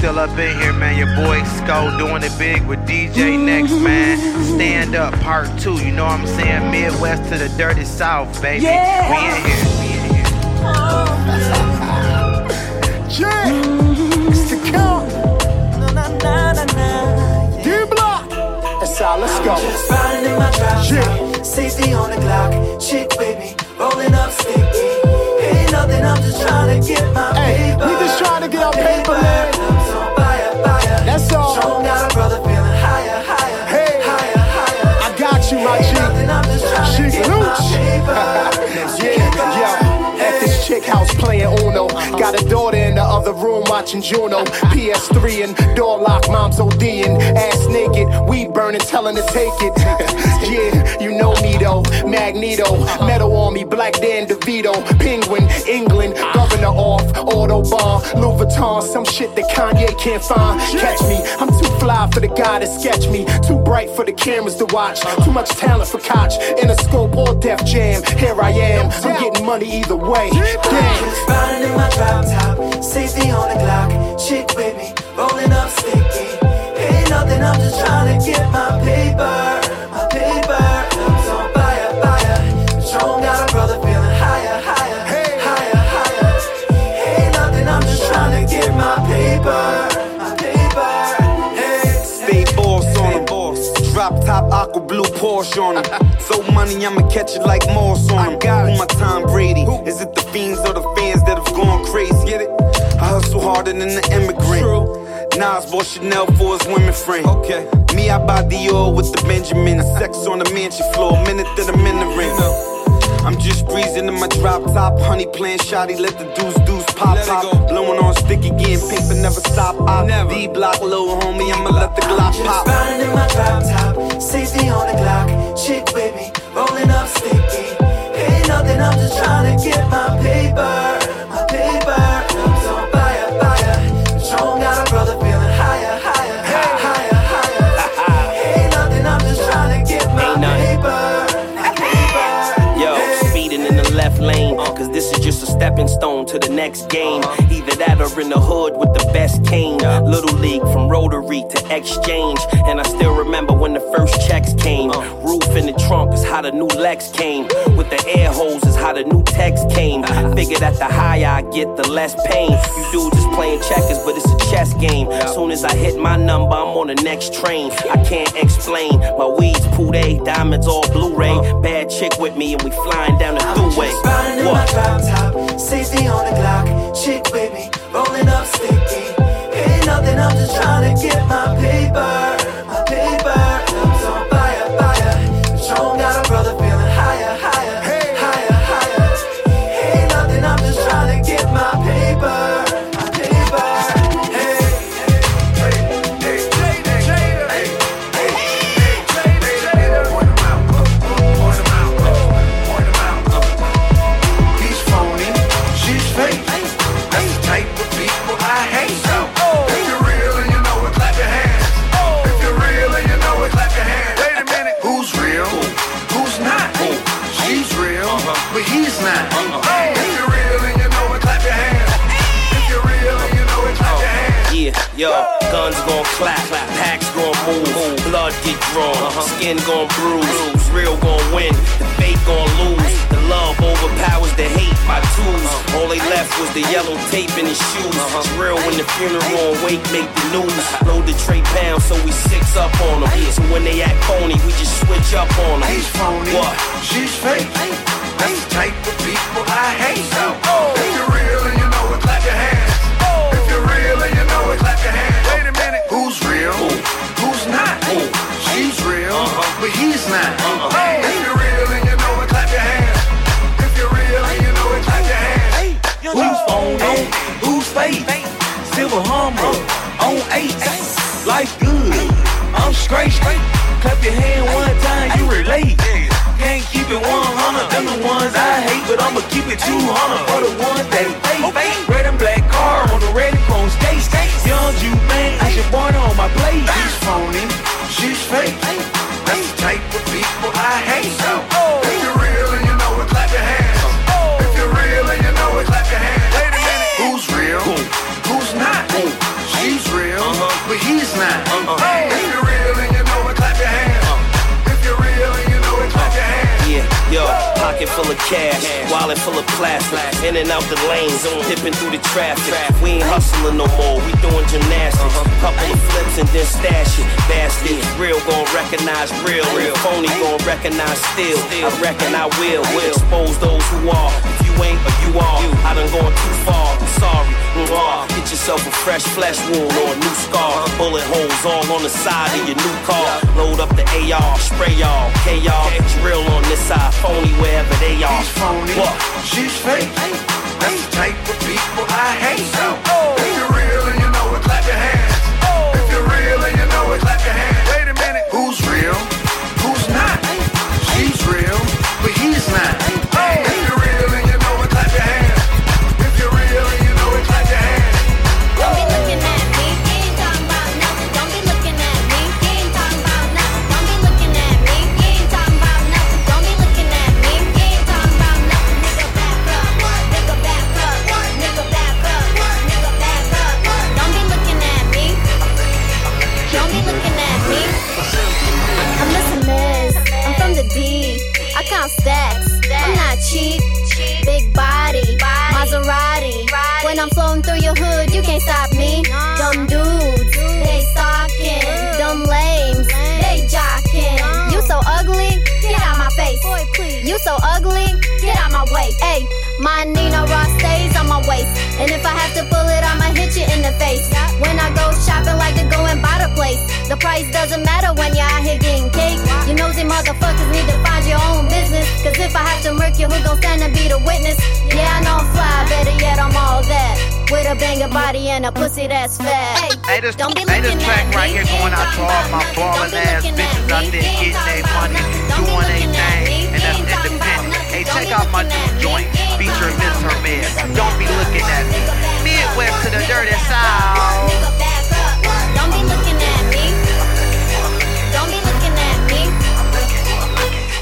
still up in here, man. Your boy Sco doing it big with DJ Next, man. Stand Up Part 2, you know what I'm saying? Midwest to the Dirty South, baby. Yeah. We in here. It's the count. D block. That's all, let's go. Just riding in my drop. 60 on the clock. Chick with me, rolling up sticky. Ain't nothing, I'm just trying to get my paper. We just trying to get our paper, man. So buy it. That's all. Show got a brother feeling higher. Hey, higher. I got you, my G. I'm just trying to get my paper. Yeah. This chick house playing Uno. Got a daughter in the other room watching Juno. PS3 and door lock, mom's ODing. Ass naked, weed burning, telling to take it. Yeah, you know me though. Magneto, Metal Army, Black Dan DeVito. Penguin, England, governor off. Autobahn, Louis Vuitton, some shit that Kanye can't find. Catch me, I'm too fly for the guy to sketch me. Too bright for the cameras to watch. Too much talent for Koch, Interscope or Def Jam. Here I am, I'm getting money either way. Just riding in my drop top, 60 on the clock. Chick with me, rolling up sticky. Ain't nothing, I'm just trying to get my paper. So buy it. Strong got a brother feeling higher. Ain't nothing, I'm just trying to get my paper. Hey, stay boss on the boss. Drop top, aqua blue Porsche on it. So money, I'ma catch it like Morse on it. Who my Tom Brady? Is it the fiends or the fans that have gone crazy? Get it? I hustle harder than the immigrant. True. Nas bought Chanel for his women friend. Okay. Me, I buy Dior with the Benjamin. Sex on the mansion floor, minute that I'm in the ring. I'm just breezing in my drop top, honey playing shotty, let the deuce pop. Blowing on sticky again, paper never stop. Never. D block, little homie, I'ma let the Glock pop. I'm riding in my drop top, 60 on the clock. Chick with me, rolling up sticky. Ain't nothing, I'm just trying to get my paper. So buy it. Strong got a brother feeling higher. Ain't nothing, I'm just trying to get my paper. Lane, cause this is just a stepping stone to the next game. Either that or in the hood with the best cane. Little league from Rotary to Exchange. And I still remember when the first checks came. Roof in the trunk is how the new Lex came. With the air holes is how the new text came. Figure that the higher I get, the less pain. You dudes is playing checkers, but it's a chess game. Soon as I hit my number, I'm on the next train. I can't explain. My weeds, Poulet, diamonds, all Blu ray. Bad chick with me and we flying down the thruway. Riding in my drop top, 60 on the clock. Chick with me, rolling up sticky. Ain't nothing, I'm just trying to get my paper. So buy it. Strong got a brother feeling higher. Ain't nothing, I'm just trying to get my paper. Yo, guns gon' clap, packs gon' move, blood get drawn, skin gon' bruise, real gon' win, the fake gon' lose, the love overpowers the hate, my tools, all they left was the yellow tape in his shoes, it's real when the funeral wake make the news, load the tray pound so we six up on them, so when they act phony, we just switch up on them. He's phony, what? She's fake, that's the type of people I hate, so if you're real and you know it, clap your hands. Wait a minute, who's real? Who's not? She's real, but he's not. If you're real and you know it, clap your hands. If you're real and you know it, clap your hands. Who's phony? Who's fake? Silver Hummer on eights. Life good, I'm straight. Clap your hand one time, you relate. Can't keep it 100, them the ones I hate, but I'ma keep it 200 for the ones that fake. Red and black car on the red and chrome skates. Young you man, I should born on my plate. She's phony, she's fake. That's the type of people I hate. If you're real and you know it, clap your hands. If you're real and you know it, clap your hands. Wait a minute, who's real? Who's not? She's real. full of cash, wallet full of plastic, in and out the lanes, dipping through the traffic. We ain't hustling no more, we doing gymnastics. Couple of flips and then stash it. Basket, real gon' recognize real, phony gon' recognize still. I reckon I will, expose those who are. If you ain't, but you are. I done gone too far, I'm sorry. Get yourself a fresh flesh wound or a new scar. Bullet holes all on the side of your new car. Load up the AR, spray y'all, KR. Drill on this side, phony wherever they are. He's phony, what? She's fake. That's the type of people I hate. So, if you're real and you know it, clap your hands. If you're real and you know it, clap your hands. Wait a minute, who's real? Who's not? She's real, but he's not. If you're real and you know it, clap your hands. If you're real and you know it, clap your hands. Don't be looking at me, he ain't talking about nothing. Don't be looking at me, he ain't talking about nothing. Don't be looking at me, he ain't talking about nothing. Don't be looking at me, he ain't talking about nothing. Nigga back up, nigga back up, nigga back up, nigga back up. Don't be looking at me, don't be looking at me. I'm Mr. Miz, I'm from the D. I count stacks, I'm not cheap. Big body, Maserati. When I'm floating through your hood, you can't stop me. Dumb dudes, they stalking. Dumb lames, they jocking. You so ugly, get out my face. You so ugly, get out my way. Ayy, my Nina Ross stays on my waist. And if I have to pull it, I'ma hit you in the face. When I go shopping, like to go and buy the place. The price doesn't matter when you're out here getting cake. You nosy motherfuckers need to find your own business. Cause if I have to murk you, who gon' stand and be the witness? Yeah, I know I'm fly, better yet I'm all that. With a banger body and a pussy that's fat. Hey, this track right here going out to all my ballin' ass bitches out there getting their money, doing their thing, and that's independent. Hey, check out my new joint, featuring Miss Hermes. Don't be looking at me. Midwest to the Dirty South. Don't be looking at me. Don't be looking at me.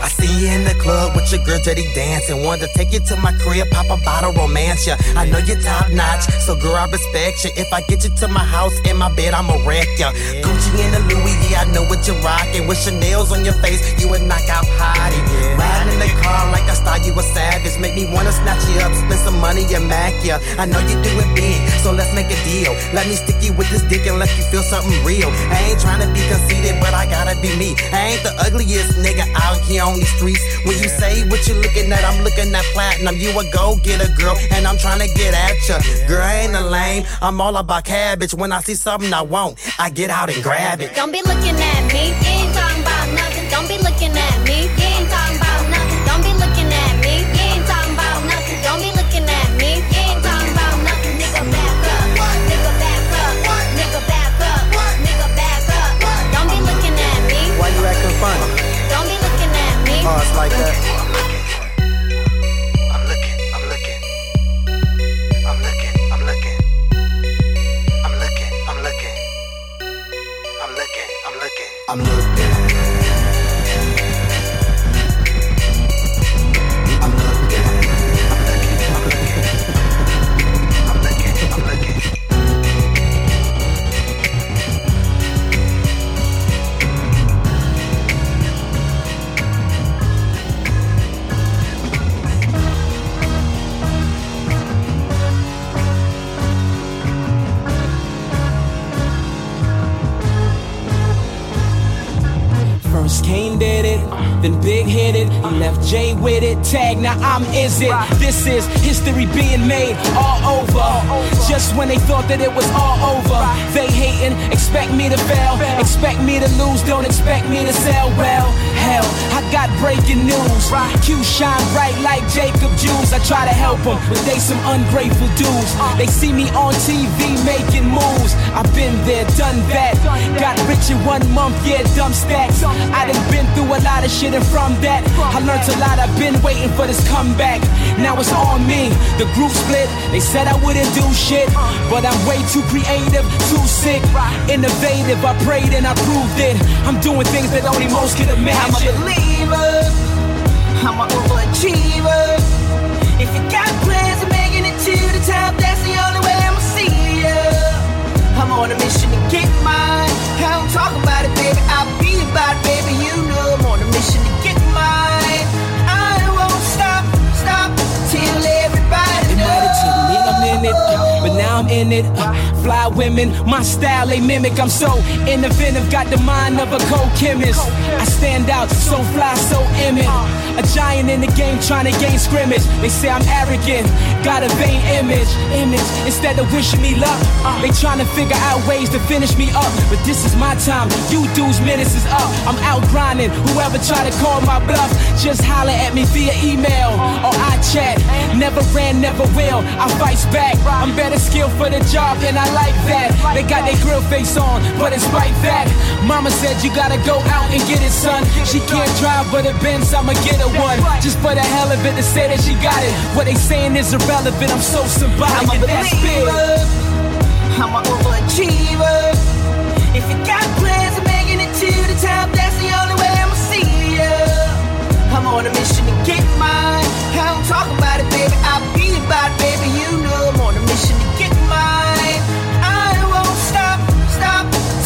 I see you in the club with your girl dirty dancing. Want to take you to my crib, pop a bottle, romance ya. I know you're top notch, so girl, I respect ya. If I get you to my house, in my bed, I'ma wreck ya. Gucci and the Louis, yeah, I know what you're rocking. With Chanel's on your face, you a knockout hottie. Riding in the car like I style you a savage. Make me wanna snatch you up, spend some money and mac ya. I know you do it big, so let's make a deal. Let me stick you with this dick and let you feel something real. I ain't tryna be conceited, but I gotta be me. I ain't the ugliest nigga out here on these streets. When you say what you looking at, I'm looking at platinum. You a go-getter girl, and I'm trying to get at ya. Girl, I ain't a lame, I'm all about cabbage. When I see something I want, I get out and grab it. Don't be looking at me, you ain't talking about nothing. Don't be looking at me, you ain't talking about nothing. Don't be looking at me, you ain't talking about nothing. Don't be looking at me, you ain't talking about nothing. Nigga back up, nigga back up, nigga back up, nigga back up. Don't be looking at me. Why you acting funny? Don't be looking at me. Oh, it's like that. I'm looking. I'm looking. I'm looking. I'm looking. I'm looking. I'm looking. Kane did it, then big-headed, and left Jay with it, tag, now I'm is it. This is history being made all over, just when they thought that it was all over. They hating, expect me to fail, expect me to lose, don't expect me to sell well. Hell, I got breaking news, Q shine bright like Jacob Jews. I try to help them, but they some ungrateful dudes. They see me on TV making moves. I've been there, done that, got rich in 1 month, yeah, dumb stacks. I done been through a lot of shit, and from that I learned a lot. I've been waiting for this comeback. Now it's on me. The group split. They said I wouldn't do shit, but I'm way too creative, too sick, innovative. I prayed and I proved it. I'm doing things that only most can imagine. I'm a believer. I'm an overachiever. If you got plans of making it to the top, that's the only way I'ma see ya. I'm on a mission to get mine. I don't talk about it, baby. I'll be about it, baby. You know I'm on a mission to get mine. I won't stop. women it. Fly women, my style they mimic. I'm so innovative, got the mind of a co-chemist. I stand out, so fly, so imminent. A giant in the game trying to gain scrimmage. They say I'm arrogant, got a vain image. Instead of wishing me luck, they trying to figure out ways to finish me up. But this is my time, you dudes' minutes is up. I'm out grinding, whoever try to call my bluff, just holler at me via email or iChat. Never ran, never will, I fight back. I'm better skilled for the job and I like that. They got their grill face on, but it's right back. Mama said you gotta go out and get it, son. She can't drive but a Benz, I'ma get her one. Just for the hell of it to say that she got it. What they saying is irrelevant, I'm so symbolic and that's big. I'm an overachiever. If you got plans of making it to the top, that's the only way I'ma see ya. I'm on a mission to get mine. I don't talk about it, baby. I be about it, baby. You know I'm on a mission to get mine. I won't stop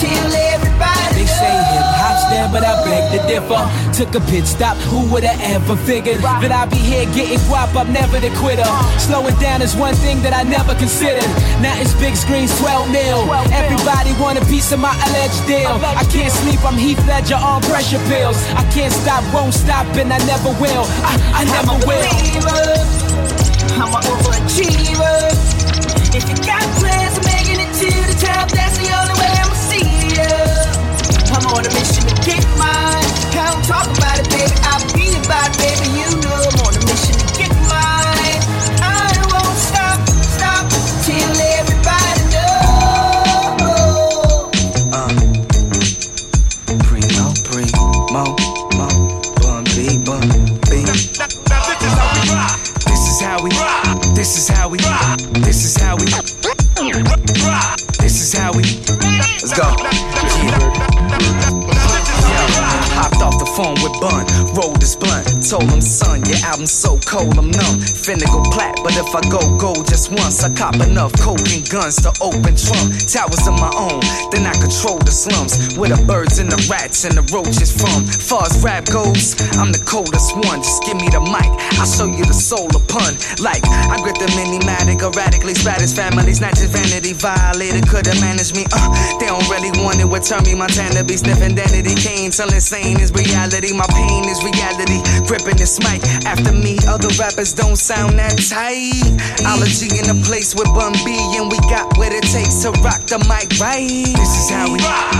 till everybody. They say hip hop's there, but I beg to differ. Took a pit stop, who would have ever figured that I'd be here getting guap, I'm never the quitter. Slowing down is one thing that I never considered. Now it's big screens, 12 mil. Everybody want a piece of my alleged deal. I can't sleep, I'm Heath Ledger on pressure pills. I can't stop, won't stop, and I never will. I never will. I'm an overachiever. If you got plans of making it to the top, that's the only way I'ma see ya. I'm on a mission to get mine. I don't talk about it, baby. I'll be about it, baby. You know I'm on a mission to get mine. I won't stop till everybody knows. Primo, Bun B. This is how we. Let's go. Hopped off the phone with Bun, rolled his blunt, told him, son, your album's so cold, I'm numb. Finna go plat, but if I go gold just once, I cop enough coke and guns to open trunk. Towers of my own, then I control the slums, where the birds and the rats and the roaches from. Far as rap goes, I'm the coldest one. Just give me the mic, I'll show you the soul of pun. Like, I grip the minimatic, erratically spatters families, not just vanity violated, could've managed me. They don't really want it, would turn me Montana, be sniffing Danity Kane, till insane is reality, my pain is reality. Gripping this mic, after me, other rappers don't sound that tight. Ology in the place with Bun B, and we got what it takes to rock the mic right. This is how we I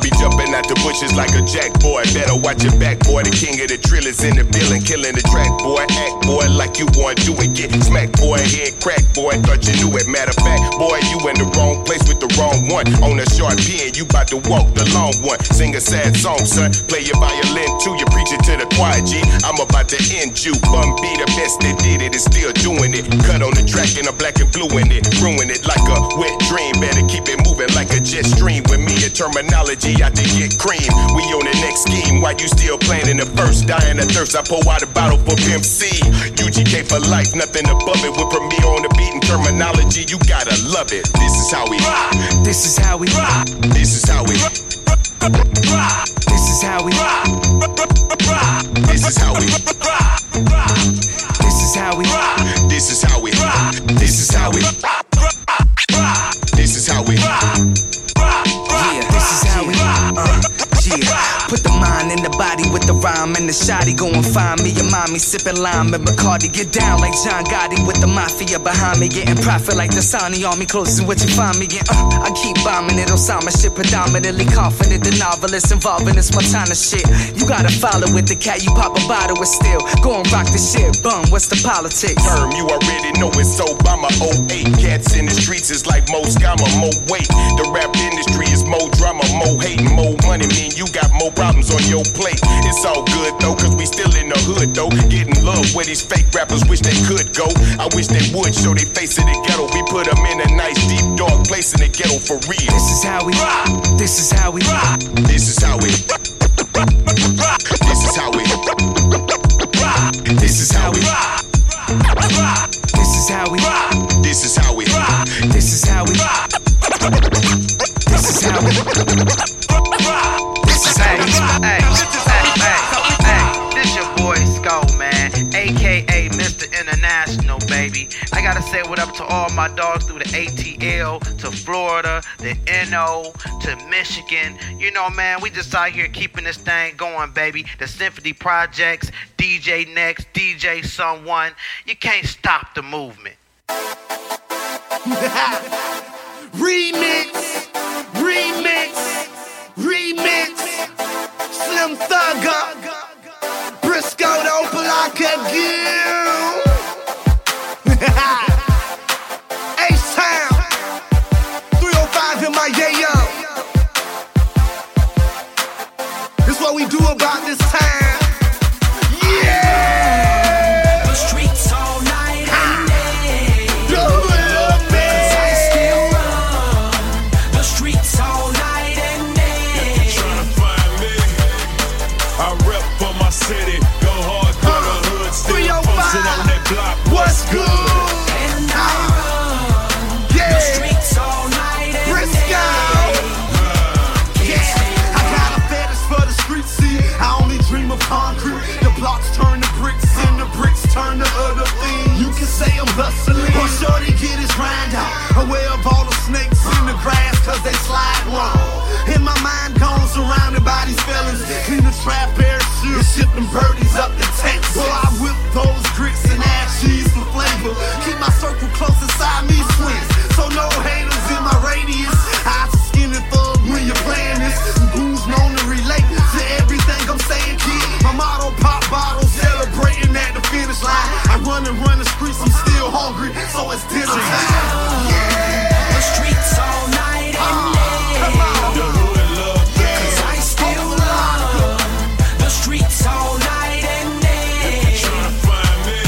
be jumping out the bushes like a jack boy. Better watch your back, boy. The king of the drillers in the building, killing the track, boy. Act, boy, like you want to do it. Get smack, boy. Head crack, boy. Thought you knew it. Matter of fact, boy, you in the wrong place with the wrong one. On a short pin, you bout to walk the long one. Sing a sad song, son. Play your violin too. You preaching to the choir, G. I'm about to end you. Bun B, the best that did it is still doing it. Cut on the track and I'm black and blue in it. Ruin it like a wet dream. Better keep it moving like a jet stream. With me, a terminology I to get cream. We on the next scheme. Why you still playing in the first? Dying of thirst. I pour out a bottle for Pimp C. UGK for life. Nothing above it. With Premier on the beat and terminology, you gotta love it. Put the mind in the body with the rhyme and the shoddy. Go and find me your mommy sipping lime and Bacardi. Get down like John Gotti with the mafia behind me. Getting profit like the Sony Army. Close to what you find me. And, I keep bombing it. Osama shit predominantly confident. The novelist involving this Montana shit. You gotta follow with the cat. You pop a bottle with still. Go and rock the shit. Bum, what's the politics? Term, you already know it's Obama 08. Cats in the streets is like Mo Scama, Mo Weight. The rap industry is Mo drama, Mo hate, Mo money. Man, you got Mo problems on your plate. It's all good though, cause we still in the hood though. Getting love where these fake rappers wish they could go. I wish they would show they face in the ghetto. We put them in a nice deep dark place in the ghetto for real. This is how we This is how we rock. This is how we rock. Hey, this your boy Roscoe, man, a.k.a. Mr. International, baby. I gotta say what up to all my dogs through the ATL, to Florida, the NO, to Michigan. You know, man, we just out here keeping this thing going, baby. The Symphony Projects, DJ Next, DJ Someone. You can't stop the movement. Remix, remix, remix. Slim Thugger, Briscoe, don't block again. A-Town, 305 in my yayo. This what we do about this time. Say I'm hustling, but shorty get his grind out. Aware of all the snakes in the grass, cause they slide wrong. In my mind gone, surrounded by these fellas. Clean the trap, air shoes, ship them birdies up to Texas. Well, I whip those grits and add cheese for flavor. Keep my circle close inside me, twins. So no haters in my radius. I just skin and thug when you're playing this. Who's known to relate to everything I'm saying, kid? My motto, pop bottles, celebrating at the finish line. I run and run the streets. I'm still hungry, so it's dinner time. Yeah. The streets all night and day. Come on. The hood love, yeah. Cause I still love the streets all night and day. If you're trying to find me,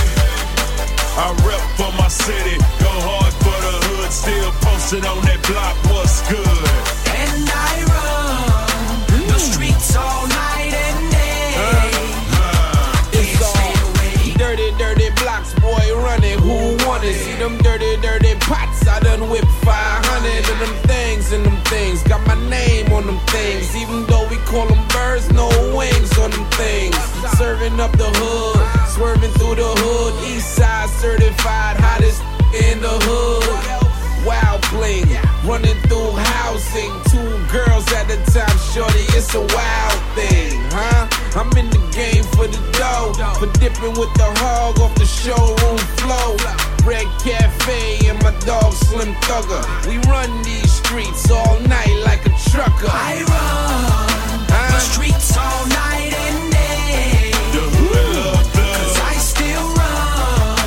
I rep for my city. Go hard for the hood, still posted on that block. What's good? And I run the streets all night and day. It's all dirty blocks, boy. Who want it? See them dirty pots, I done whipped 500 of them things, and them things got my name on them things. Even though we call them birds, no wings on them things. Serving up the hood, swerving through the hood. East side certified, hottest in the hood. Wild bling, running through housing. Two girls at a time, shorty, it's a wild thing, huh? I'm in the game for the dough, for dipping with the hog off the showroom flow. Red Cafe and my dog Slim Thugger. We run these streets all night like a trucker. I run the streets all night and day. Cause I still run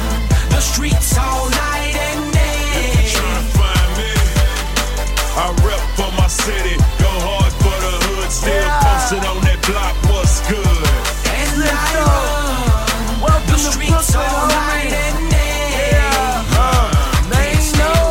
the streets all night and day. If you're trying to find me, I rep for my city. Go hard for the hood, still posted on that block. Good. And Let's I run welcome the streets all night and day. They know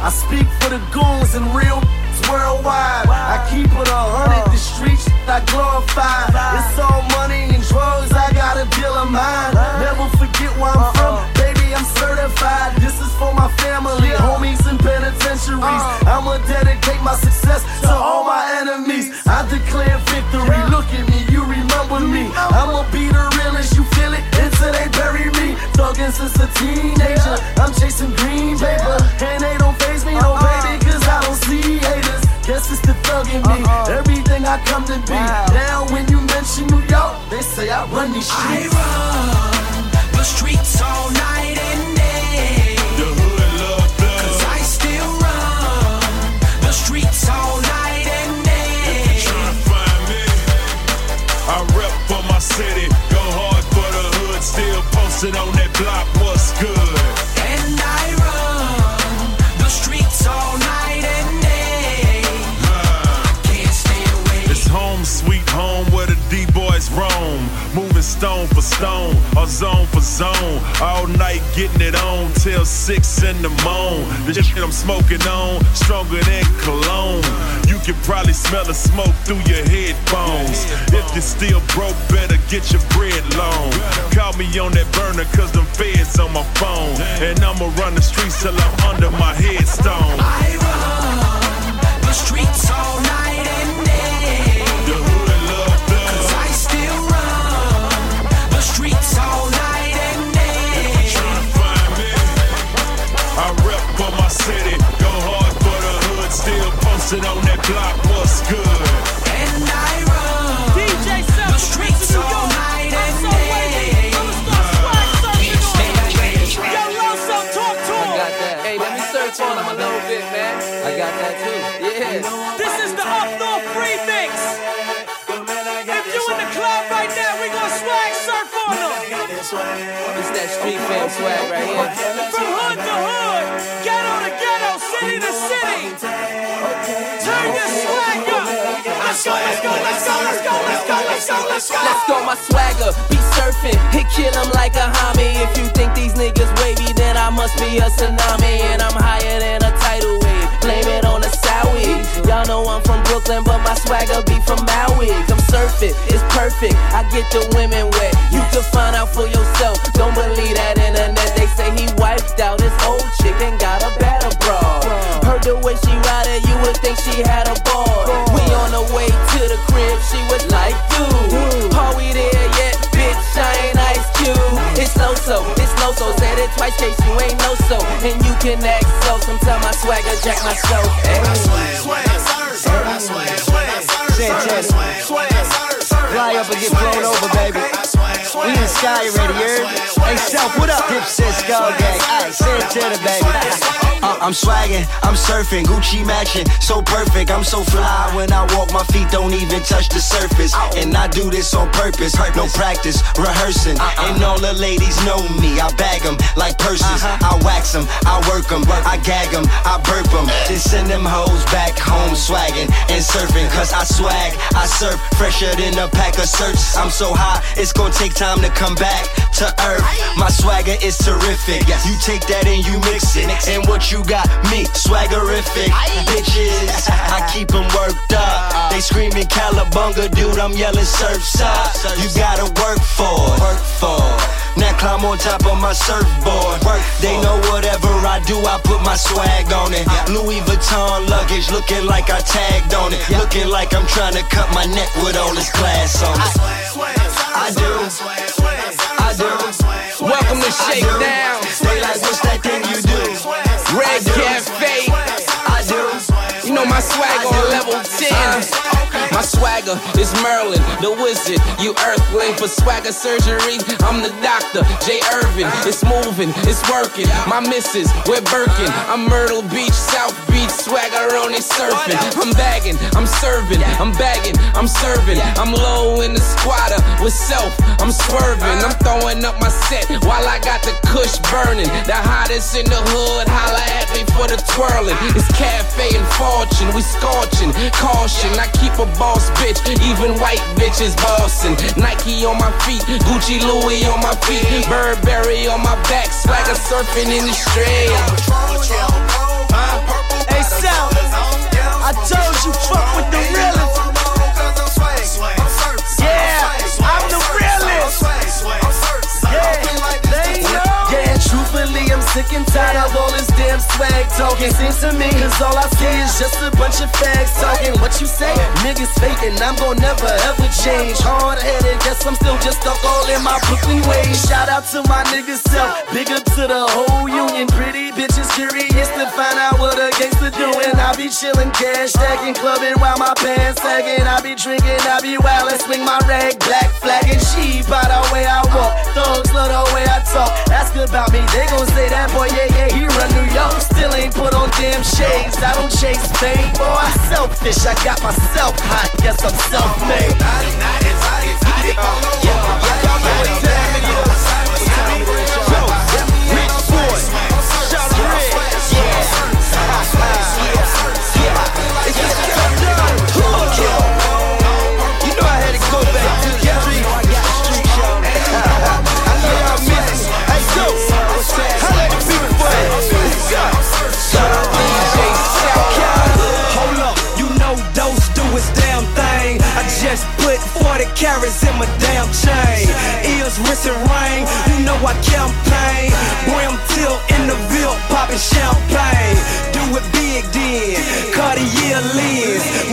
I speak for the goons and real worldwide. I keep it 100, the streets I glorify. It's all money and drugs, I got a deal of mine. Never forget where I'm from, baby, I'm certified. This is for my family, homies and penitentiaries. I'ma dedicate my success to all my enemies. I declare victory, look at me. Me. I'ma be the realest, you feel it, until they bury me. Talking since a teenager, I'm chasing green paper. And they don't faze me, no baby, cause I don't see haters. Guess it's the thug in me, everything I come to be. Now when you mention New York, they say I run these streets. I run the streets all night and day. The hood love blood. Cause I still run the streets all night and day. If you're trying to find me, I rep for my city, go hard for the hood, still posted on that block. What's good? And I run the streets all night and day. Can't stay away. It's home sweet home where the D-boys roam, moving stone for stone or zone for zone, all night getting it on till 6 in the morning. The shit I'm smoking on stronger than cologne. You can probably smell the smoke through your headphones. If you're still broke, better get your bread loan. Call me on that burner, cause them feds on my phone. And I'ma run the streets till I'm under my headstone. I run the the streets all night and day. The hood and love, love. 'Cause I still run the streets all night and day. If you tryna find me, I rep for my city. Go hard for the hood, still posted on that block. What's good? And I run DJ the streets all night and day. On him a little bit, man. I got that too. Yeah. This is the Up North Remix. If you in the club right now, we gonna swag surf on them. It's that street fan swag right here. From hood to hood, ghetto to ghetto, city to city. Turn your swag up. Let's go, let's go, let's go, let's go, let's go, let's go, let's go. Let's go, my swagger. Be surfing, hit kill him like a homie. If you think these niggas wavy, then I must be a tsunami. And I'm higher than a tidal wave. Blame it on the Sowie. Y'all know I'm from Brooklyn, but my swagger be from Maui. I'm surfing, it's perfect. I get the women wet. You can find out for yourself. Don't believe that internet. They say he wiped out his old chick and got a better bra. Heard the way she ride it, you would think she had a ball. We on the way to the crib, she was like, dude, are we there yet? Bitch, I ain't Ice Cube. It's low so, said it twice case you ain't know so. And you can act so, sometimes I swagger jack my show. I swear, I swear, fly up and get blown over, baby. We in the sky already, you heard? Hey, Self, what up, Dipset Skull Gang? I said to the baby. I'm swaggin', I'm surfing, Gucci matching, so perfect. I'm so fly when I walk, my feet don't even touch the surface. And I do this on purpose, no practice, rehearsing. And all the ladies know me, I bag them like purses. I wax them, I work them, I gag them, I burp them. Then send them hoes back home swaggin' and surfing. 'Cause I swag, I surf, fresher than a pack of surfs. I'm so high, it's gonna take time to come back to earth. My swagger is terrific. You take that and you mix it. And what you got me swaggerific, bitches. I keep them worked up. They screaming Calabunga, dude. I'm yelling surf's up. You gotta work for it. Work for it. Now climb on top of my surfboard. Work. They know whatever I do, I put my swag on it. Louis Vuitton luggage looking like I tagged on it. Looking like I'm trying to cut my neck with all this glass on it. I do. I do. Welcome to Shakedown. They like, what's that thing you do? Red Cafe, I do. You know my swagger on level 10. My swagger is Merlin, the wizard. You earthling for swagger surgery. I'm the doctor, J. Irvin. It's moving, it's working. My missus, we're Birkin. I'm Myrtle Beach, South Beach, swagger on it surfing. I'm bagging, I'm serving, I'm bagging, I'm serving. I'm low in the squatter with Self. I'm swerving, I'm throwing up my set while I got the kush burning. The hottest in the hood, holla at me for the twirling. It's cafe and fortune, we scorching caution. I keep a boss bitch, even white bitches bossing. Nike on my feet, Gucci Louis on my feet, Burberry on my back, swagger surfing in the street. Hey South, I told you fuck with the realest. Yeah, I'm the realest. Yeah, they know. Yeah, truthfully I'm sick and tired of all this damn swag talking. Seems to me, 'cause all I see is just a bunch of fags talking. What you say? Niggas faking, I'm gon' never ever change. Hard-headed, guess I'm still just stuck all in my Brooklyn ways. Shout out to my niggas Self, big up to the whole union. Pretty bitches curious to find out what a gangster doing. I be chillin', cash stacking, clubbing while my pants sagging. I be drinking, I be wild and swing my rag, black flagging. She by the way I walk, thugs love the way I talk. Ask about me, they gon' say that boy, yeah, yeah, he run New York. Still ain't put on damn shades, I don't chase fame. Boy, I selfish, I got myself hot, yes, I'm self-made. Rich boy, shout out Red. Yeah, it's just got done. You know I had to go back to the street. I know y'all miss me. Hey, yo, how let the people play? Just put 40 carats in my damn chain. Ears, wrists, and ring. You know I campaign. Brim till in the Ville, poppin' champagne. Do it big then. Cartier lean.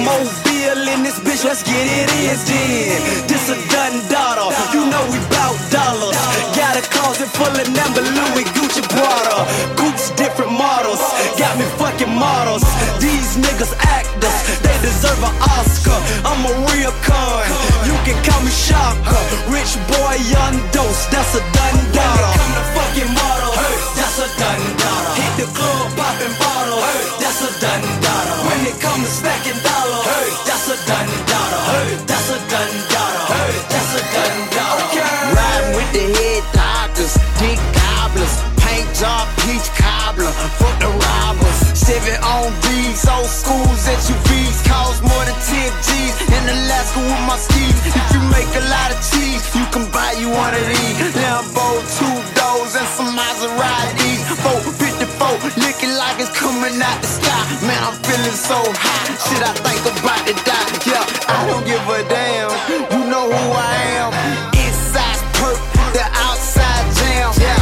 mobile in this bitch, let's get it in then. This a done daughter, you know we bout dollars. Got a closet full of number Louis Gucci Prada. Gucci different models, got me fucking models. These niggas actors, they deserve an Oscar. I'm a real con, you can call me Shocker. Rich boy, young dose, that's a done daughter. When it come to fucking models, that's a done daughter. Hit the club popping bottles, that's a done daughter. When it come to stacking dollars, that's a done daughter. That's a done daughter. That's a done daughter. Okay. Riding with the head doctors, dick gobblers, paint job, peach cobbler, fuck the robbers. 7 on B's, old schools SUVs, cost more than 10 G's. In Alaska with my skis, if you make a lot of cheese, you can buy you one of these. Lambo, 2 doors, and some Maseratis. 454, looking like it's coming out the sky. Man, I'm feeling so hot, shit, I think I'm about to die. Yeah, I don't give a damn, you know who I am. Inside perk, the outside jam. Yeah,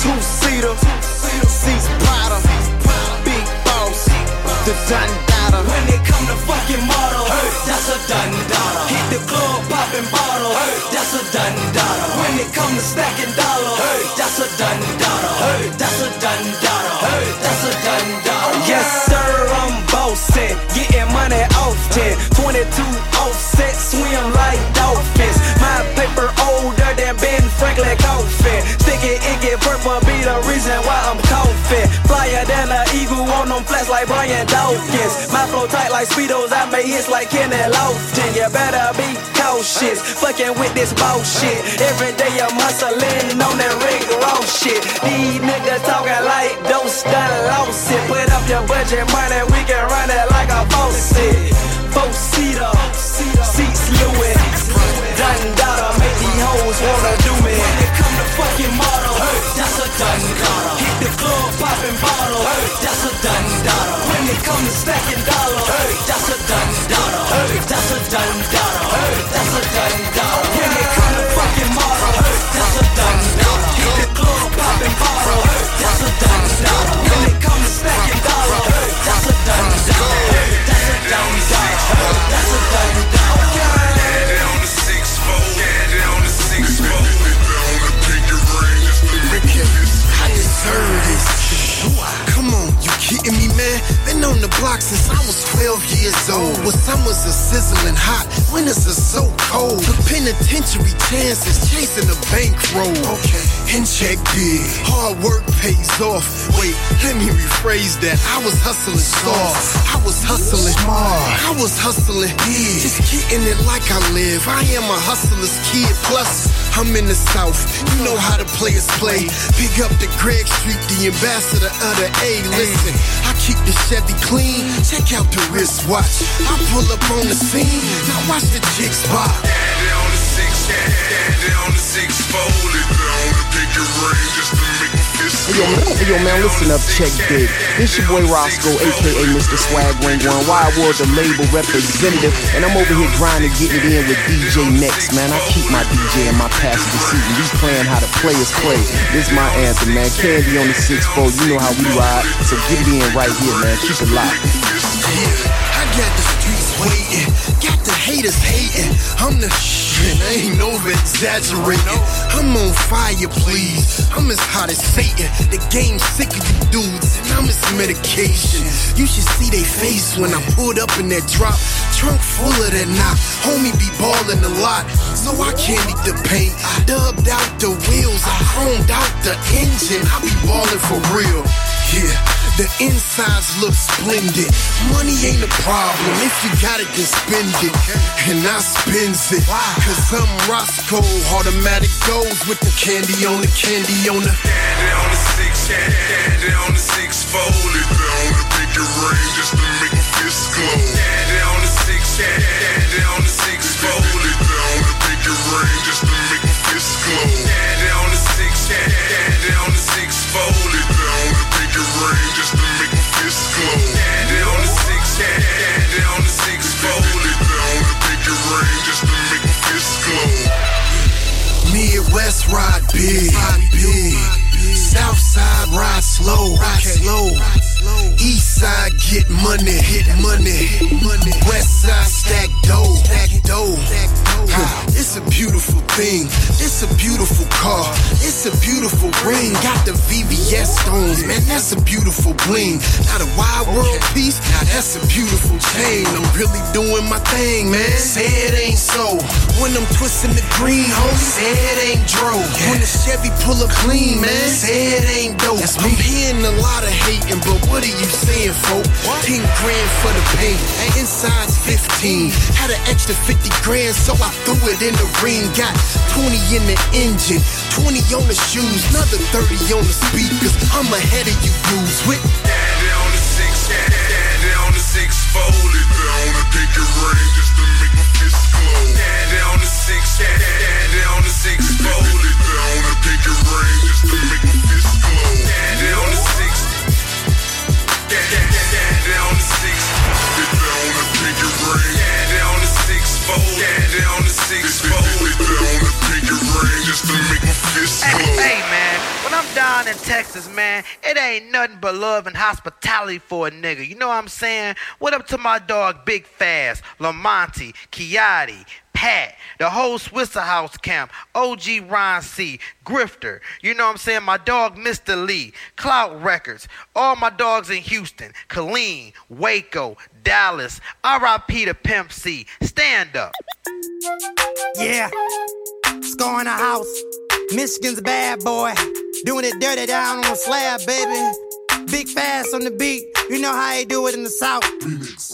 2-seater, seats powder. The dun daughter. When it come to fucking models, that's a dun daughter. Hit the club popping bottles, that's a dun daughter. When it come to stacking dollars, that's a dun daughter. That's a dun daughter. That's a dun daughter. Yes sir, I'm bossing, getting money often. 22 offset, swim like dolphins. My paper older than Ben Franklin coffin. Sticky icky purple be the reason why I'm coughing. Flyer than an eagle on them flats like Brian Dawkins. My flow tight like Speedos, I make hits like Kenny Lofton. You better be cautious, fucking with this bullshit. Every day I'm muscling on that Rick Ross shit. These niggas talking like those done lost it. Put up your budget money, we can run it like a faucet. 4-seater, seats Louis, done daughter, make these hoes wanna do me. When it come to fucking models, that's a done daughter. Hit the club popping bottles, that's a done daughter. When it come to stacking dollars, that's a done daughter. That's a done daughter. That's a done daughter. When it come to fucking models, that's a done daughter. Hit the club popping bottles, that's a done daughter. When it come to stacking dollars, that's a done daughter. That's a done daughter. That's a done daughter. Get it on the 6-4. Get it on the 6-4. I deserve this. Come on, you kidding me, man? Been on the block since I was 12 years old. When summers are sizzling hot, winters are so cold. The penitentiary chances, chasing a bankroll. Okay, and check big. Hard work pays off. Wait, let me rephrase that. I was hustling stars. I was hustling smart. I was hustling big. Just getting it like I live. I am a hustler's kid. Plus, I'm in the South. You know how the players play. Big up to Greg Street, the ambassador of the A. Listen, I keep the Chevy clean. Check out the wristwatch. I pull up on the scene. Now watch the chicks pop. Yeah, they on the 6, yeah, they on the 6-fold. They on the picket range just to make me fist. Hey, yo, man, listen up, check big. This your boy Roscoe, a.k.a. Mr. Swag Ring One. Why I was a label representative, and I'm over here grinding, getting it in with DJ Next, man. I keep my DJ in my passenger seat, and we playing how the players play. This my anthem, man. Candy on the 6-fold, you know how we ride. So get it in right here, man. Keep it locked. Yeah, I got the streets waiting. Got the haters hating. I'm the shit. I ain't over exaggerating. I'm on fire, please. I'm as hot as Satan. The game's sick of you dudes, and I'm his medication. You should see they face when I pulled up in that drop. Trunk full of that knock. Homie be ballin' a lot, so I candied the paint. I dubbed out the wheels. I chromed out the engine. I be ballin' for real. Yeah, the insides look splendid. Money ain't a problem, if you got it, then spend it. And I spends it, cause I'm Roscoe. Automatic goes with the candy on the yeah, on the 6, yeah, on the 6-fold. They on the picket range just to make my fist glow. Yeah, on the 6, yeah, on the 6-fold. They on the picket range just to make my fist glow. Yeah, on the 6, yeah, on the 6-fold. They just to make my fist glow. Yeah, they on the 6, yeah, they on the 6-fold. They on the picket range just to make my fist glow. Midwest ride big, Southside ride slow, Eastside get money, hit money. West side, stack dough, stack dough. It's a beautiful thing, it's a beautiful car, it's a beautiful ring. Got the VVS stones, man, that's a beautiful bling. Not a wide world piece, now that's a beautiful chain. I'm really doing my thing, man. Say it ain't so. When I'm twisting the green, homie, say it ain't dro. When the Chevy pull up clean, man, say it ain't dope. I'm hearing a lot of hating, but what are you saying, folk? 10 grand for the paint, inside's 15. Had an extra 50 grand, so I threw it in the ring. Got 20 in the engine, 20 on the shoes, another 30 on the speakers. I'm ahead of you dudes with daddy on the six, daddy on the six folded. On the picket ring just to make my fist glow. Daddy on the six, daddy on the six folded. On the picket ring just to make my fist glow. Daddy on the six, daddy on the six. On the picket ring, daddy on the six folded. Daddy on the six folded. Just to make my fist glow. Hey, man, when I'm down in Texas, man, it ain't nothing but love and hospitality for a nigga. You know what I'm saying? What up to my dog Big Fast, Lamonte, Kiati, Pat, the whole Swisser House camp, OG Ron C, Grifter, you know what I'm saying? My dog Mr. Lee, Clout Records, all my dogs in Houston, Killeen, Waco, Dallas, R.I.P. to Pimp C, stand up. Yeah. Score in the house, Michigan's bad boy, doing it dirty down on the slab, baby. Big Fast on the beat, you know how they do it in the South.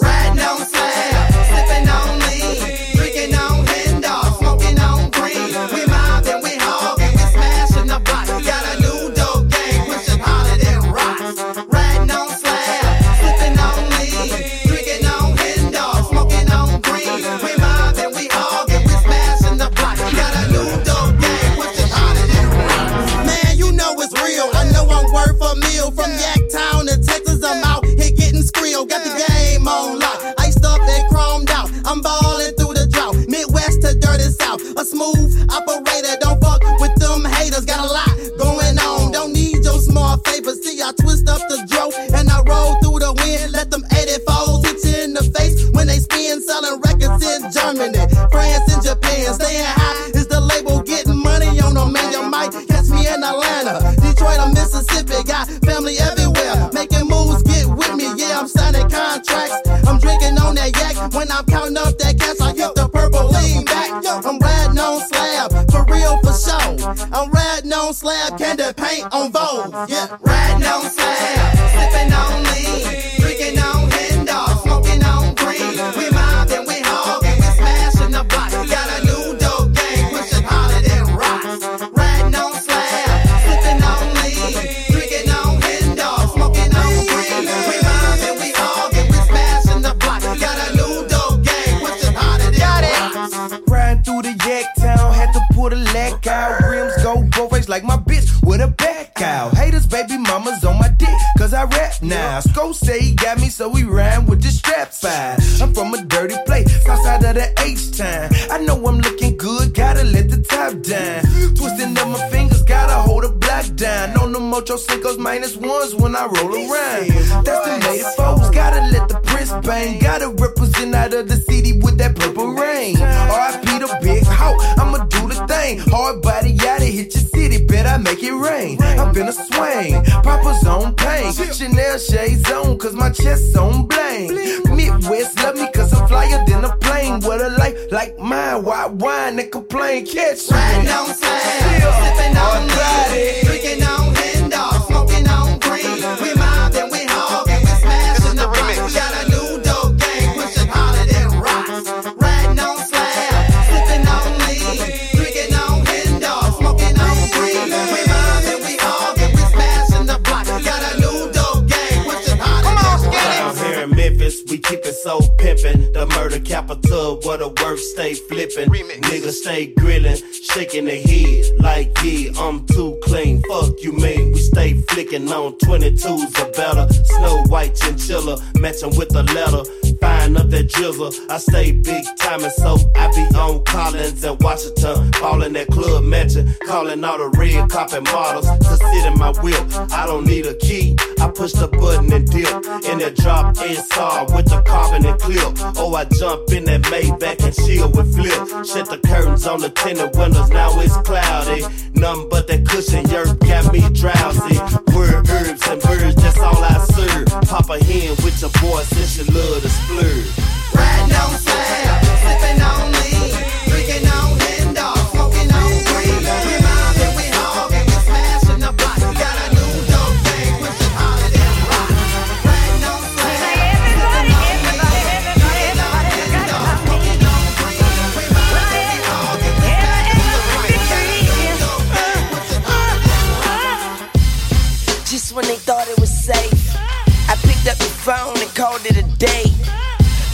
Riding on slab, sipping on lean, drinking on hen dog, smoking on green. We mob and we hog and we smashing the block. Got a new dope gang, pushing harder than rocks. Riding on slab, sipping on lean, drinking on hen dog, smoking on green. We mob and we hog and we smashing the block. Got a new dope gang, pushing harder than rocks. Man, you know it's real. I know I'm worth a meal from Yak Town to Texas. I'm out here getting skrill. Got the game on lock, iced up and chromed out. I'm ballin' through the drought, Midwest to Dirty South. A smooth operator, don't fuck with them haters. Got a lot going on, don't need your small favors. See, I twist up the dro and I roll through the wind. Let them 84s hit you in the face when they spin. Selling records in Germany, France, and Japan. Staying high is the label, getting money on them. Man, you might catch me in Atlanta, Detroit, or Mississippi. Got family everywhere, making moves, get with me. Yeah, I'm signing contracts, I'm drinking on that yak. When I'm counting up that cash, I get the purple lean back. I'm riding on slab, for real, for sure. I'm riding on slab, candy paint on Vogue. Yeah, riding on slab, sipping on lean, drinking on hen dog, smoking on green. We mob and we hog and we smashing the block. Got a new dope gang, pushing harder than rocks. Riding on slab, sipping on lean, drinking on hen dog, smoking on green. We mob and we hog and we smashing the block. Got a new dope gang, pushing harder than rocks. Riding through the Yak Town, had to pull the leg out. Rims go both ways like my bitch with a back out. Haters, baby mamas on my dick, cause I rap now. Sco say he got me, so we rhyme with the strap side. I'm from a dirty place, outside of the H-Town. I know I'm looking good, gotta let the top down. Twisting up my fingers, gotta hold a block down. On the mocho singles, minus ones when I roll around. That's the native foes, gotta let the prince bang. Gotta represent out of the city with that purple rain. R.I.P. the big hawk, I'ma do the thing. Hard body, yada, hit your city, bet I make it rain. I've been a swing, Papa's on pain. Chanel shades on, cause my chest's on bling. Midwest love me, cause I'm flyer than a plane. With a life like mine, white wine and complain. Catch me. Riding on slam, sipping on lean, drinking on hen dog, smoking on green. We mob and we hog and we smashing the rocks. Got a new dope gang, pushing harder than rocks. Riding on slam, sipping on lean, drinking on hen dog, smoking on green. We mob and we hog and we smashing the block. Got a new dope gang, pushing harder than rocks. Down here in Memphis, we keep it so pimpin'. The murder capital, where the work stay flippin'. Niggas stay grillin', shaking the heat like, yeah, I'm too clean. Fuck you mean, we stay flicking on 22s or better. Snow White chinchilla, matching with the letter. Fine line up that jizzle. I stay big time and so I be on Collins and Washington. Ballin' that club mansion, calling all the red carpet models to sit in my whip. I don't need a key, I push the button and dip in that drop and saw with the carbon and clip. Oh, I jump in that Maybach and shield with flip. Shut the curtains on the tinted windows, now it's cloudy. Nothing but that cushion yerk got me drowsy. Word, herbs, and birds, that's all I serve. Pop a hen with your boy since you love to splurge. Riding on slab, sipping on lean, drinking on hen dog, smoking on green. We mobbing, we hogging, we smashing the block. Got a new dope thing, pushing all of them rock. Riding on slab, sipping on lean, drinking on hen dog, smoking on green. We mobbing, we hogging, we smashing the block. Got a new dope thing, pushing all of them rock. Just when they thought it was safe, I picked up the phone and called it a day.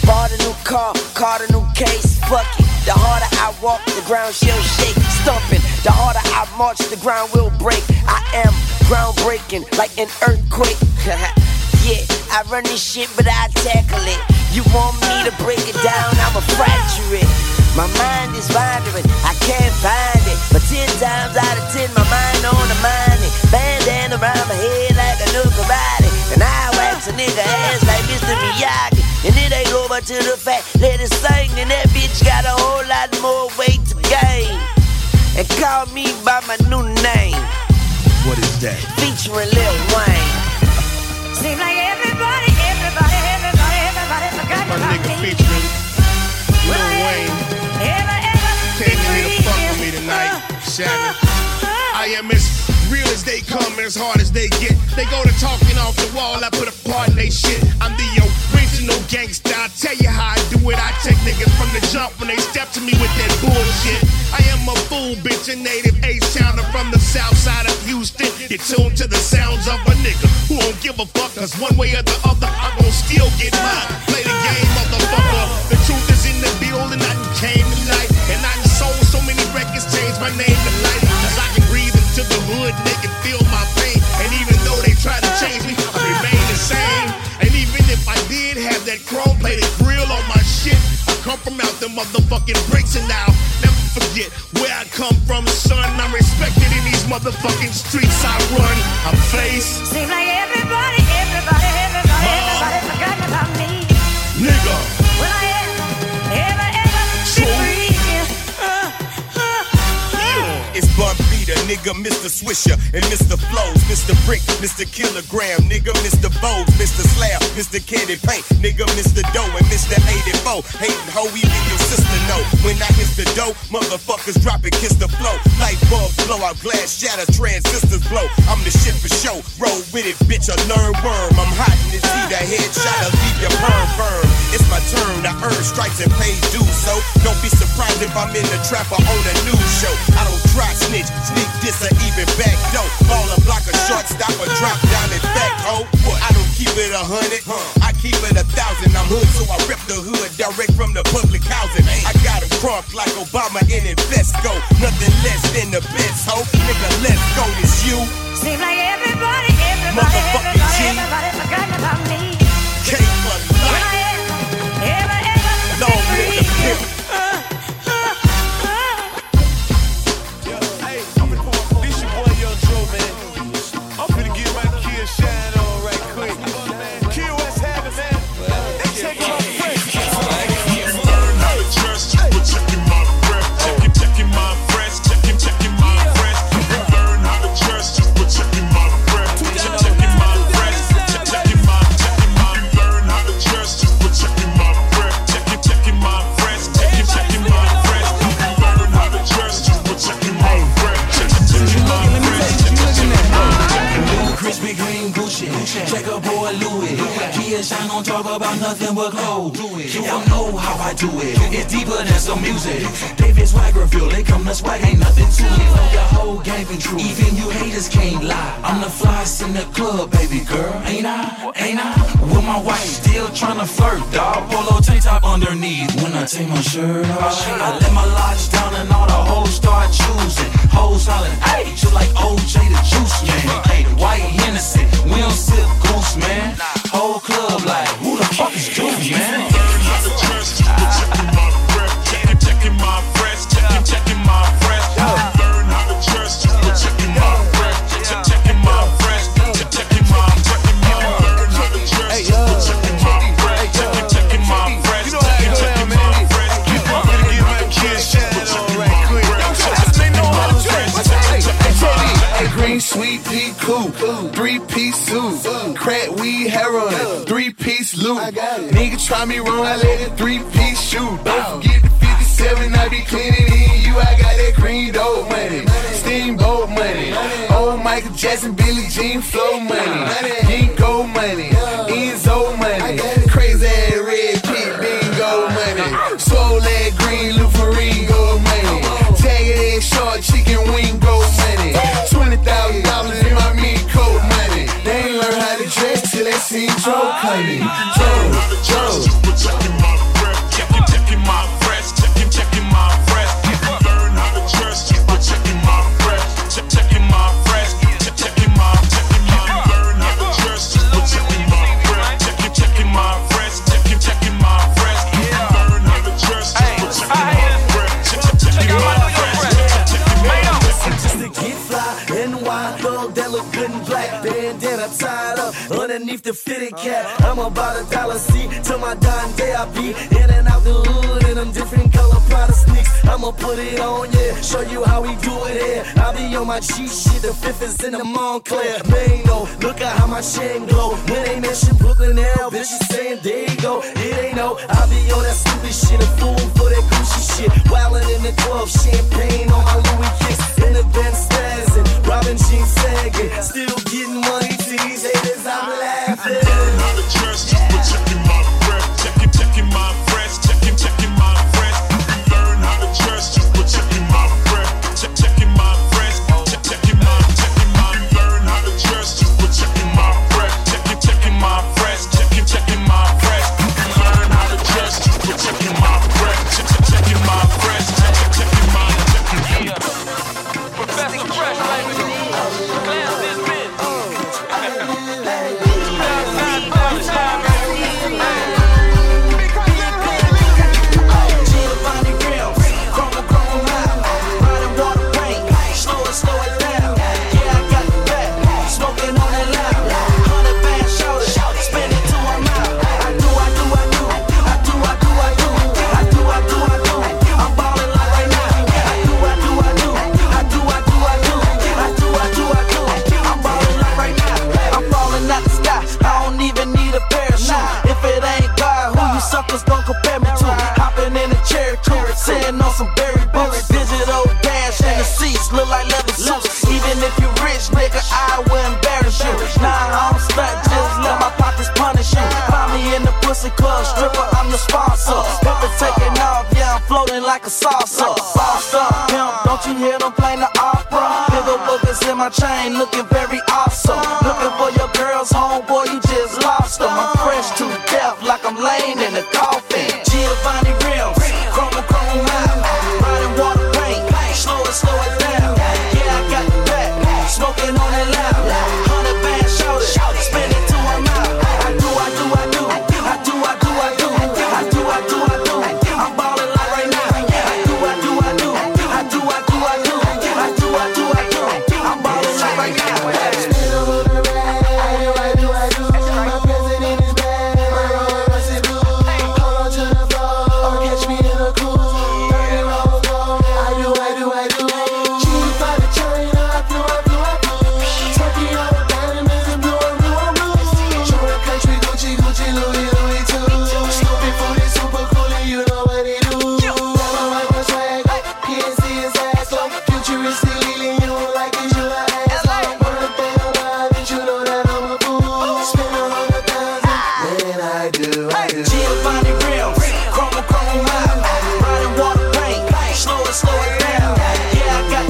Bought a new car, caught a new case, fuck it. The harder I walk, the ground she'll shake, stomping. The harder I march, the ground will break. I am groundbreaking, like an earthquake. Yeah, I run this shit, but I tackle it. You want me to break it down, I'ma fracture it. My mind is wandering, I can't find it. But 10 times out of 10, my mind on the mining. Bandana around my head like a new karate. And I wax a nigga ass like Mr. Miyagi. And it ain't over to the fact that it's sing. And that bitch got a whole lot more weight to gain. And call me by my new name. What is that? Featuring Lil Wayne. Seems like everybody forgot my nigga featuring Lil Wayne. Can't get me to fuck with me tonight, Shannon. I am Miss. Real as they come, as hard as they get. They go to talking off the wall, I put a part in they shit. I'm the original gangsta, I tell you how I do it. I take niggas from the jump when they step to me with that bullshit. I am a fool, bitch, a native H-towner from the south side of Houston. You're tuned to the sounds of a nigga who don't give a fuck, cause one way or the other, I'm gon' still get mine. Play the game, motherfucker. The truth is in the building, I done came to life. And I done sold so many records, changed my name to life. Cause I can breathe to the hood, they can feel my pain. And even though they try to change me, I remain the same. And even if I did have that chrome plated grill on my shit, I come from out the motherfucking bricks. And now, never forget where I come from, son. I'm respected in these motherfucking streets I run. I'm faced. Seems like everybody forgot about me. Nigga. Will I ever be free? It's Bun B, the nigga, Mr. Swisher, and Mr. Flows, Mr. Brick, Mr. Kilogram, nigga, Mr. Bowes, Mr. Slab, Mr. Candy Paint, nigga, Mr. Doe, and Mr. 84. Hatin' hoe, even your sister know. When I hit the dough, motherfuckers drop and kiss the flow. Light bulb blow out, glass shatter, transistors blow. I'm the shit for show, roll with it, bitch, I learn worm. I'm hot in this heat, a headshot, I'll leave your perm firm. It's my turn, I earn stripes and pay dues, so don't be surprised if I'm in the trap or on a news show. I don't try. Snitch, sneak, diss, or even back door. Ball a block, a short stop, or drop down and back, ho. I don't keep it 100, I keep it 1,000. I'm hood, so I rip the hood direct from the public housing. I got him crumped like Obama in Invesco. Nothing less than the best, ho. Nigga, let's go, it's you. Seems like everybody forgot about me. K for life. Ever long live the pimp. I don't talk about nothing but gold. Y'all know how I do it. It's deeper than some music. David Swagger feel it, come to swag, ain't nothing to it. Your whole game been true. Even you haters can't lie. I'm the flyest in the club, baby girl. Ain't I? With my wife still tryna flirt, dawg. Polo tank top underneath. When I take my shirt off, I let my locks down and all the hoes start choosing. Hoes hollering, hey, you like OJ the Juice Man. Hey, white Hennessy, we don't sip goose, man. Whole club like, who the fuck is Juice, man? cool. Three-piece suit, crack weed, heroin, three-piece loot. Nigga try me wrong, I let it three-piece shoot. Don't forget the 57, I be cleaning in you. I got that green dope money, steamboat money, old Michael Jackson, Billie Jean, flow money, Ginkgo money, Enzo money, crazy ass red pit, bingo money, swole ass green Lufaringo money, jagged ass short chicken wingo money, $20,000 in my meat coat money. They ain't learn how to dress till they seen Joe coming. Joe. Underneath the fitted cap, I'm about $1 to my dying day. I be in and out the hood in them different color Prada sneaks. I'ma put it on, yeah, show you how we do it here. I be on my G shit, the fifth is in the Montclair. Magneto, look at how my chain glow. When they mention Brooklyn now, bitches saying there you go. It ain't no, I be on that stupid shit, a fool for that Gucci shit. Wildin' in the club, champagne on my Louis kicks. In the Ben Stazzin', Robin Jean Sagan, still getting money to these haters. I'm laughing. I learned how to dress just for checking my breath. Checking my breath. Checking my breath. I learned how to dress just for checking my breath. Checking my breath. Checking my. I learned how to dress just for checking my breath. Checking my breath. Checking my breath. I learned how to dress just for checking my breath. Checking my breath. Checking my. Professor Fresh language. My chain looking very awesome. Looking for your girl's homeboy, you just lost them. I'm fresh to death, like I'm laying in a coffin. Giovanni rims, chrome mouth, riding water paint, slow it down. Yeah, I got the back, smoking on it loud. 100 band shoulder, spin it to a mouth. I do. I'm ballin' like right now. I do. Slow it down. Yeah, I got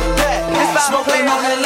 the back. Smoking on that.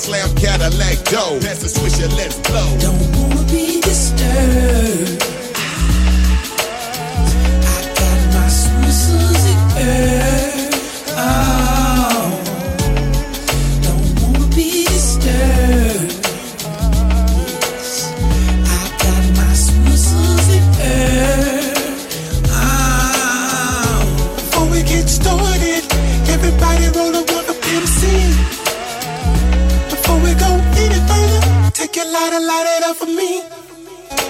Slam Cadillac dough. That's a swisher, let's blow. Don't wanna be disturbed. I got my swissers in earth. Oh, don't wanna be disturbed. I got my swissers in earth. Oh, before we get started, everybody roll up on the PMC. Before we go any further, take your lighter, light it up for me.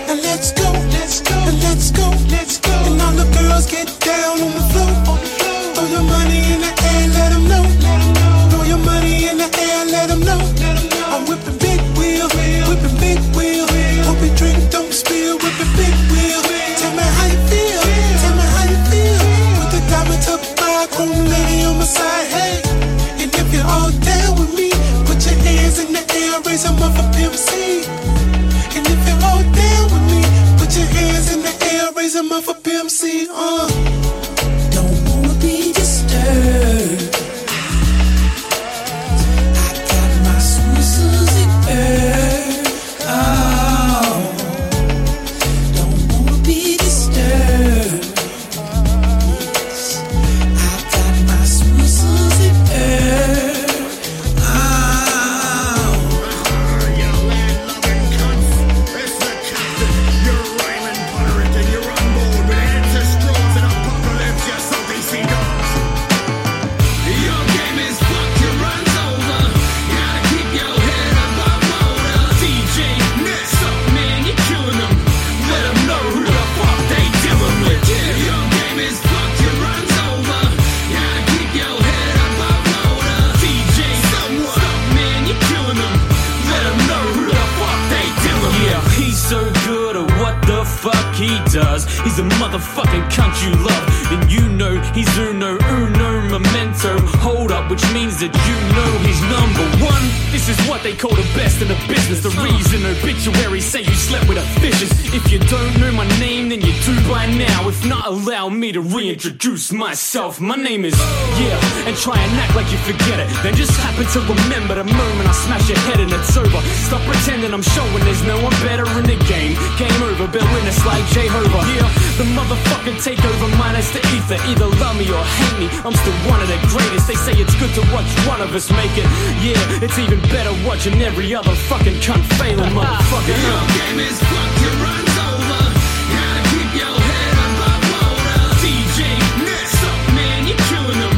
And let's go, let's go, and let's go, let's go. And all the girls get down on the floor. Throw your money in the air, let them know. Throw your money in the air, let them know. I'm whipping big wheel, whipping big wheel. Hope your drink don't spill, whipping big wheel. Tell me how you feel, tell me how you feel. With the diamond top by a grown lady on my side, hey. And if you're all down with me, put your hands in the air, raise them up for Pimp C. And if you're all down with me, put your hands in the air, raise them up for Pimp C. Don't wanna be disturbed. I got my swissers in earth. Oh, don't wanna be disturbed. I got my swissers in earth. He does, he's a motherfucking cunt you love. And you know he's uno, memento. Hold up, which means that you know he's number one. This is what they call the best in the business. The reason obituaries say you slept with a fishes. If you don't know my name, then you do by now. If not, allow me to reintroduce myself. My name is, yeah, and try and act like you forget it. Then just happen to remember the moment I smash your head and it's over. Stop pretending I'm showing there's no one better in the game. Game over, bear witness like Jehovah. Yeah, the motherfucking takeover minus the ether. Either love me or hate me, I'm still one of the greatest. They say it's good to watch one of us make it. Yeah, it's even better watching every other fucking cunt failing motherfucker. Your game is fucked, your runs over. Gotta keep your head above water. DJ Next up, man, you're killing them.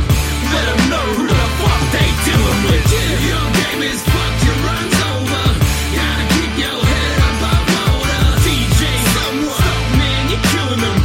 Let them know who the fuck they dealing with. Your game is fucked, your runs over. Gotta keep your head above water. DJ, someone up, man, you're killing them.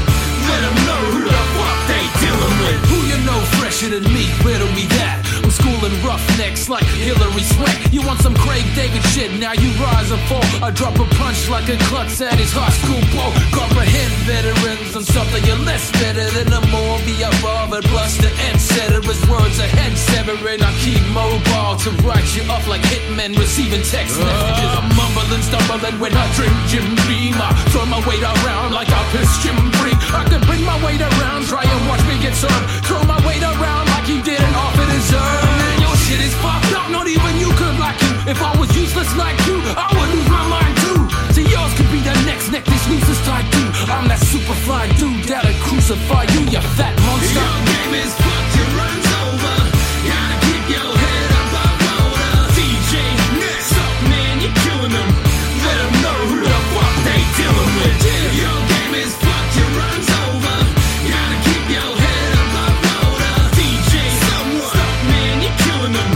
Let them know who the fuck they dealing with. Who you know fresher than me, riddle me that. I'm schooling roughnecks like Hillary Swank. You want some Craig David shit. Now you rise and fall. I drop a punch like a klutz at his high school ball. Comprehend veterans and stuff that you list better than a movie above and plus the end setter. His words are head severing. I keep mobile to write you up like hitmen receiving text messages. I'm mumbling, stumbling when I drink Jim Beam. I throw my weight around like I pissed Jim Bream. I can bring my weight around, try and watch me get served. Throw my weight around like you didn't offer deserve. Man, your shit is fucked up, not even you could like you. If I was useless like you, I would lose my mind too. So yours could be the next necklace losers like you. I'm that super fly dude that'll crucify you, you fat monster. Your game is fucked, it runs over. Gotta keep your head up above water. DJ Next up, man, you're killing them. Let them know who the fuck they dealing with. Your game is fucked, it runs over. Gotta keep your head up above water. DJ Next up, man, you're killing them.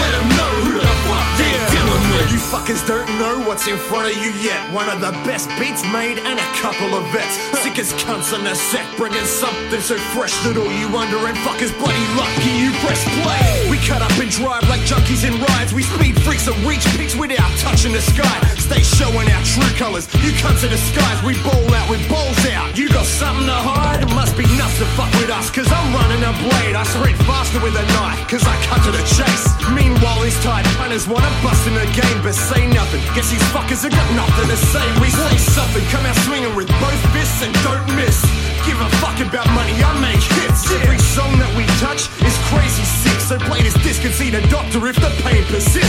Let them know who the fuck they dealing with. You fuckers don't know what's in front of you yet. One of the best beats made and a couple of vets. Sick as cunts on the set, bringing something so fresh that all you wondering fuckers bloody lucky you press play. We cut up and drive like junkies in rides. We speed freaks and reach peaks without touching the sky. Stay showing our true colours, you cunts in disguise. We ball out with balls out. You got something to hide? It must be nuts to fuck with us, cause I'm running a blade. I sprint faster with a knife, cause I cut to the chase. Meanwhile these tight punters wanna bust in the game, but say nothing. Guess these fuckers have got nothing to say. We say something, come out swinging with both fists and don't miss. Give a fuck about money, I make hits. Every song that we touch is crazy sick. So play this disc and see the doctor if the pain persists.